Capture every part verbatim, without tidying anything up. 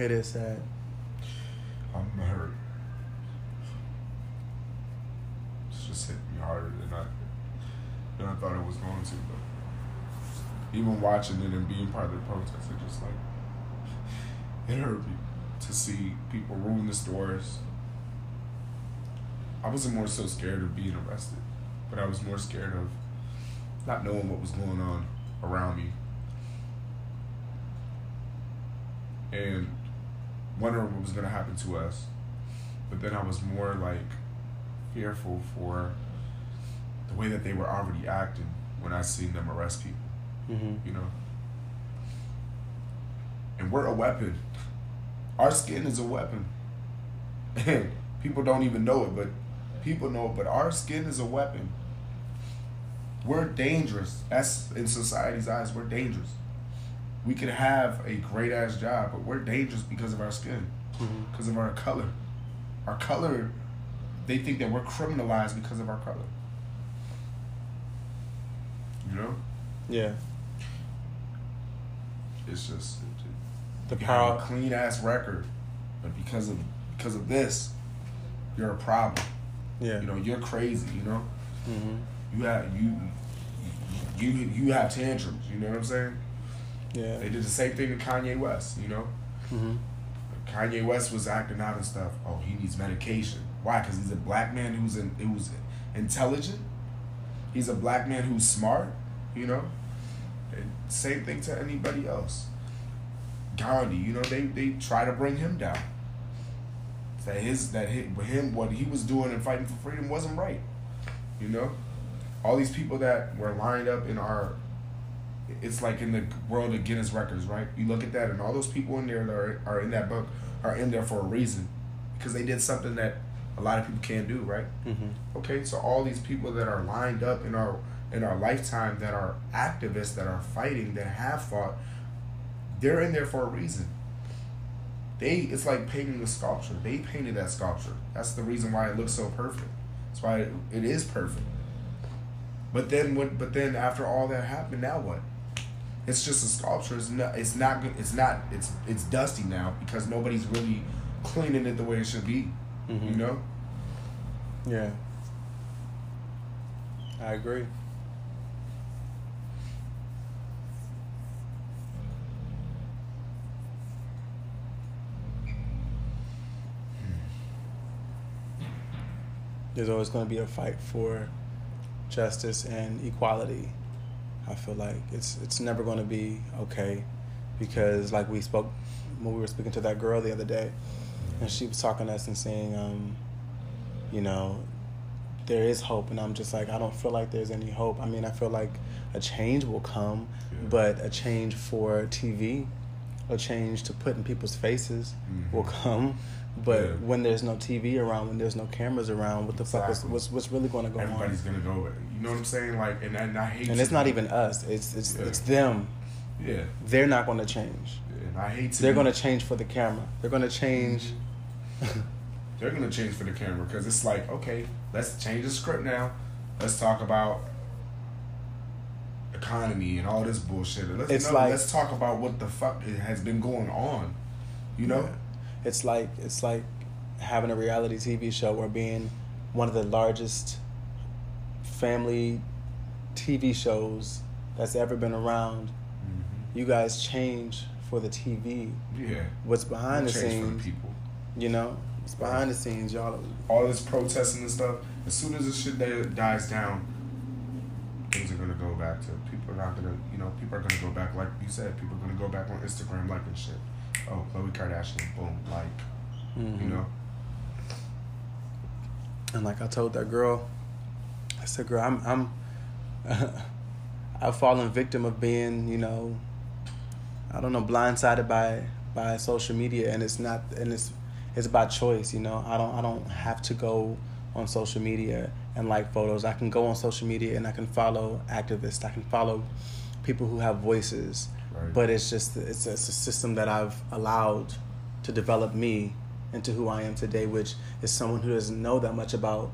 It is sad. I'm hurt. It's just hit me harder than I than I thought it was going to. But even watching it and being part of the protest, it just like it hurt me to see people ruin the stores. I wasn't more so scared of being arrested, but I was more scared of not knowing what was going on around me and wondering what was going to happen to us. But then I was more like fearful for the way that they were already acting when I seen them arrest people, mm-hmm. you know? And we're a weapon. Our skin is a weapon. And people don't even know it, but people know it, but our skin is a weapon. We're dangerous. That's in society's eyes, we're dangerous. We could have a great ass job, but we're dangerous because of our skin, mm-hmm. because of our color. Our color, they think that we're criminalized because of our color. You know? Yeah. It's just the power. A clean ass record, but because of because of this, you're a problem. Yeah. You know, you're crazy. You know. Mm-hmm. You have you, you you have tantrums. You know what I'm saying? Yeah. They did the same thing to Kanye West. You know. Mm-hmm. Kanye West was acting out and stuff. Oh, he needs medication. Why? Because he's a black man who's in, who's intelligent. He's a black man who's smart. You know. And same thing to anybody else. Gandhi, you know, they they try to bring him down. That his that him what he was doing and fighting for freedom wasn't right. You know? All these people that were lined up in our, it's like in the world of Guinness Records, right? You look at that and all those people in there that are, are in that book are in there for a reason. Because they did something that a lot of people can't do, right? Mm-hmm. Okay, so all these people that are lined up in our in our lifetime that are activists, that are fighting, that have fought, they're in there for a reason. They it's like painting a sculpture. They painted that sculpture. That's the reason why it looks so perfect. That's why it, it is perfect. But then what? But then after all that happened, now what? It's just a sculpture. It's not. It's not. It's not. It's it's dusty now because nobody's really cleaning it the way it should be. Mm-hmm. You know. Yeah. I agree. There's always going to be a fight for justice and equality. I feel like it's it's never going to be okay, because like we spoke when we were speaking to that girl the other day, and she was talking to us and saying, um, you know, there is hope, and I'm just like, I don't feel like there's any hope. I mean, I feel like a change will come, yeah. but a change for T V, a change to put in people's faces mm-hmm. will come. But yeah. when there's no T V around, when there's no cameras around, what the exactly. fuck is what's what's really going to go Everybody's on? Everybody's going to go. You know what I'm saying? Like, and, and I hate. And it's not even us. It's it's yeah. it's them. Yeah. They're not going to change. Yeah. And I hate. To They're going to change for the camera. They're going to change. They're going to change for the camera because it's like, okay, let's change the script now. Let's talk about economy and all this bullshit. Let's it's no, like, let's talk about what the fuck has been going on. You know. Yeah. It's like it's like having a reality T V show or being one of the largest family T V shows that's ever been around. Mm-hmm. You guys change for the T V. Yeah. What's behind we the change scenes? For the people. You know, what's behind yeah. the scenes, y'all. All this protesting and stuff. As soon as this shit dies down, things are gonna go back to people are not gonna. You know, people are gonna go back like you said. People are gonna go back on Instagram liking shit. Oh, Khloe Kardashian, boom, like, mm-hmm. you know. And like I told that girl, I said, girl, I'm, I'm, uh, I've fallen victim of being, you know, I don't know, blindsided by, by social media, and it's not, and it's, it's by choice, you know. I don't, I don't have to go on social media and like photos. I can go on social media and I can follow activists. I can follow people who have voices. Right. But it's just it's, it's a system that I've allowed to develop me into who I am today, which is someone who doesn't know that much about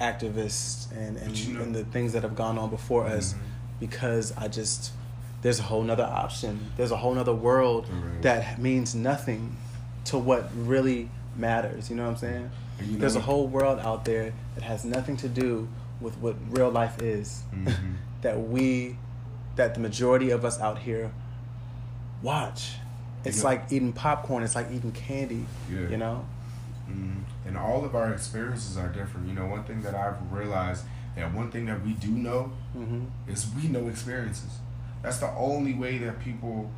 activists and, and, you know, and the things that have gone on before mm-hmm. us, because I just there's a whole nother option. There's a whole nother world right. that means nothing to what really matters. You know what I'm saying? You know, there's a whole world out there that has nothing to do with what real life is. Mm-hmm. that we, that the majority of us out here watch. It's you know, like eating popcorn. It's like eating candy, yeah. you know? Mm-hmm. And all of our experiences are different. You know, one thing that I've realized, that one thing that we do know mm-hmm. is we know experiences. That's the only way that people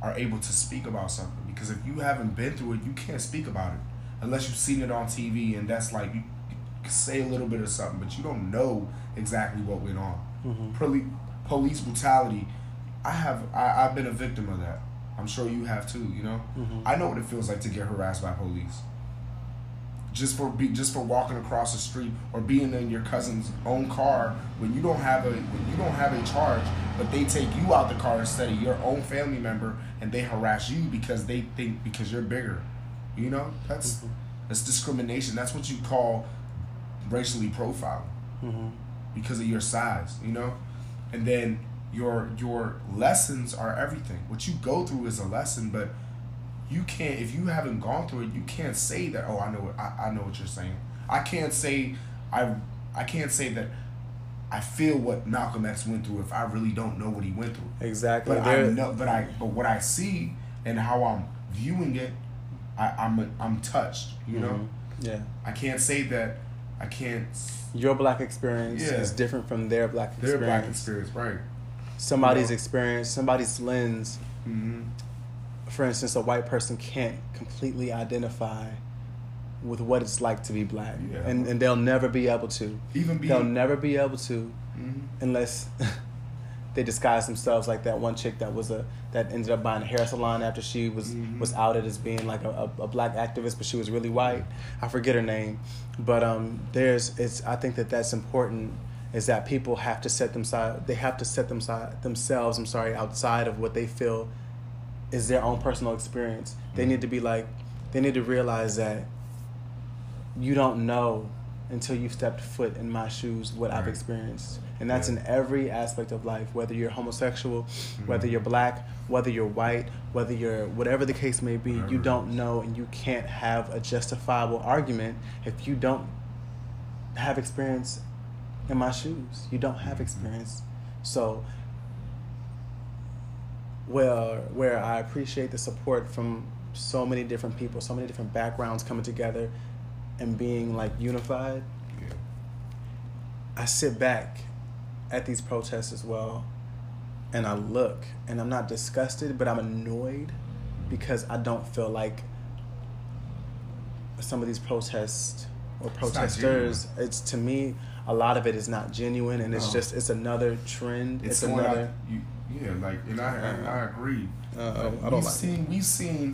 are able to speak about something. Because if you haven't been through it, you can't speak about it. Unless you've seen it on T V, and that's like, you, you say a little bit of something, but you don't know exactly what went on. Mm-hmm. Poli- police brutality, I have, I, I've been a victim of that. I'm sure you have too, you know? Mm-hmm. I know what it feels like to get harassed by police. Just for be, just for walking across the street or being in your cousin's own car when you don't have a when you don't have a charge, but they take you out the car instead of your own family member and they harass you because they think because you're bigger, you know that's mm-hmm. that's discrimination. That's what you call racially profiling mm-hmm. because of your size, you know, and then your your lessons are everything. What you go through is a lesson, but. You can't, if you haven't gone through it, you can't say that, oh, I know what, I, I know what you're saying. I can't say, I I can't say that I feel what Malcolm X went through if I really don't know what he went through. Exactly. But there. I know, but I, but what I see and how I'm viewing it, I, I'm, I'm touched, you mm-hmm. know? Yeah. I can't say that, I can't. Your black experience yeah. is different from their black experience. Their black experience, right. Somebody's you know? experience, somebody's lens. Mm-hmm. For instance, a white person can't completely identify with what it's like to be black. Yeah. And and they'll never be able to. Even be They'll never be able to mm-hmm. unless they disguise themselves like that one chick that was a that ended up buying a hair salon after she was, mm-hmm. was outed as being like a, a, a black activist, but she was really white. I forget her name. But um, there's it's I think that that's important is that people have to set themselves they have to set themsi- themselves, I'm sorry, outside of what they feel is their own personal experience. They need to be like, they need to realize that you don't know until you've stepped foot in my shoes what right. I've experienced. And that's yeah. in every aspect of life, whether you're homosexual, mm-hmm. whether you're black, whether you're white, whether you're, whatever the case may be, you don't know and you can't have a justifiable argument if you don't have experience in my shoes. You don't have experience. So, Well, where I appreciate the support from so many different people, so many different backgrounds coming together and being like unified. Yeah. I sit back at these protests as well and I look and I'm not disgusted, but I'm annoyed because I don't feel like some of these protests or protesters, it's, it's to me, a lot of it is not genuine and no. it's just, it's another trend. It's, it's another... I, you, Yeah, like, and I and I agree. Uh, I don't we've like seen, we've seen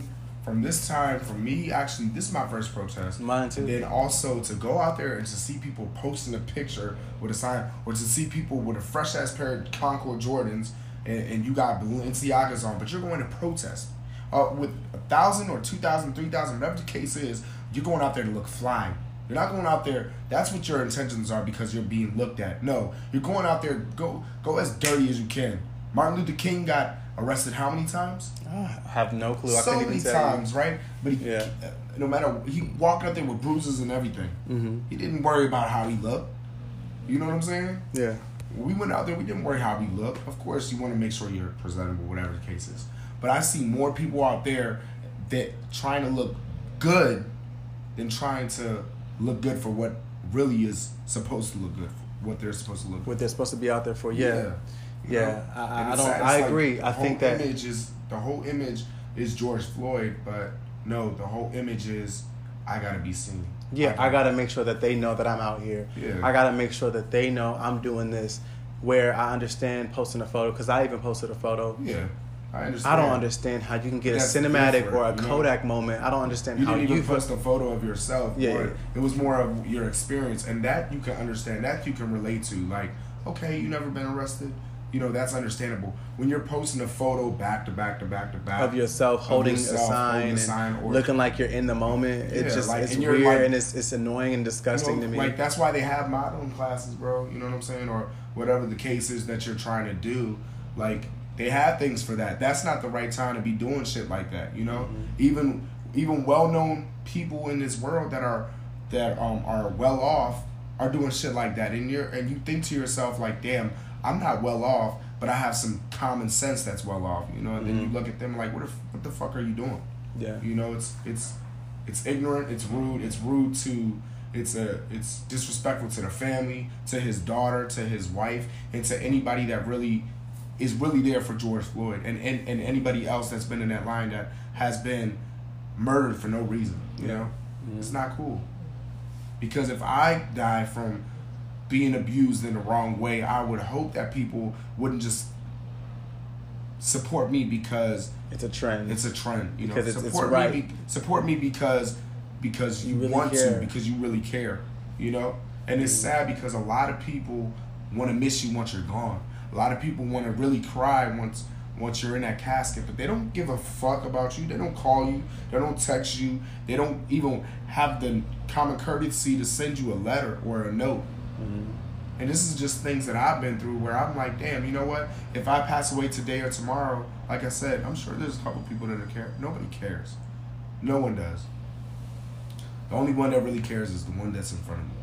from this time, for me, actually, this is my first protest. Mine too. And then also to go out there and to see people posting a picture with a sign, or to see people with a fresh-ass pair of Concord Jordans, and, and you got Balenciagas on, but you're going to protest. Uh, with one thousand or two thousand, three thousand, whatever the case is, you're going out there to look fly. You're not going out there, that's what your intentions are because you're being looked at. No, you're going out there, go go as dirty as you can. Martin Luther King got arrested how many times? I have no clue. So I couldn't even tell many times, you. Right? But he, yeah. no matter, he walked out there with bruises and everything. Mm-hmm. He didn't worry about how he looked. You know what I'm saying? Yeah. We went out there, we didn't worry how we looked. Of course, you want to make sure you're presentable, whatever the case is. But I see more people out there that trying to look good than trying to look good for what really is supposed to look good for, what they're supposed to look good for. What they're supposed to be out there for, yeah. yeah. You yeah, know? I, I don't. Like, I agree. I think that image is, the whole image is George Floyd, but no, the whole image is I gotta be seen. Yeah, I gotta, I gotta make sure that they know that I'm out here. Yeah. I gotta make sure that they know I'm doing this. Where I understand posting a photo because I even posted a photo. Yeah, I understand. I don't understand how you can get That's a cinematic or a Kodak know? moment. I don't understand you how you didn't even post feel. a photo of yourself. Yeah, yeah, it was more of your experience, and that you can understand, that you can relate to. Like, okay, you never been arrested. You know, that's understandable. When you're posting a photo back to back to back to back of yourself holding of yourself, a sign, holding a sign or, looking like you're in the moment, yeah, it just like, it's and weird like, and it's it's annoying and disgusting you know, to me. Like that's why they have modeling classes, bro. You know what I'm saying, or whatever the case is that you're trying to do. Like They had things for that. That's not the right time to be doing shit like that, you know? Mm-hmm. Even even well-known people in this world that are that um are well off are doing shit like that. And you're and you think to yourself like, damn, I'm not well off, but I have some common sense that's well off, you know? And mm-hmm. then you look at them like, what the, what the fuck are you doing? Yeah. You know, it's it's it's ignorant, it's rude, it's rude to It's a it's disrespectful to the family, to his daughter, to his wife, and to anybody that really is really there for George Floyd and, and, and anybody else that's been in that line that has been murdered for no reason, you know? Mm-hmm. It's not cool. Because if I die from being abused in the wrong way, I would hope that people wouldn't just support me because it's a trend. It's a trend, you because know. It's, support it's right. me be, support me because Because you, you really want care. to, because you really care, you know? And it's sad because a lot of people want to miss you once you're gone. A lot of people want to really cry once once you're in that casket, but they don't give a fuck about you. They don't call you. They don't text you. They don't even have the common courtesy to send you a letter or a note. Mm-hmm. And this is just things that I've been through where I'm like, damn, you know what? If I pass away today or tomorrow, like I said, I'm sure there's a couple people that don't care. Nobody cares. No one does. The only one that really cares is the one that's in front of me.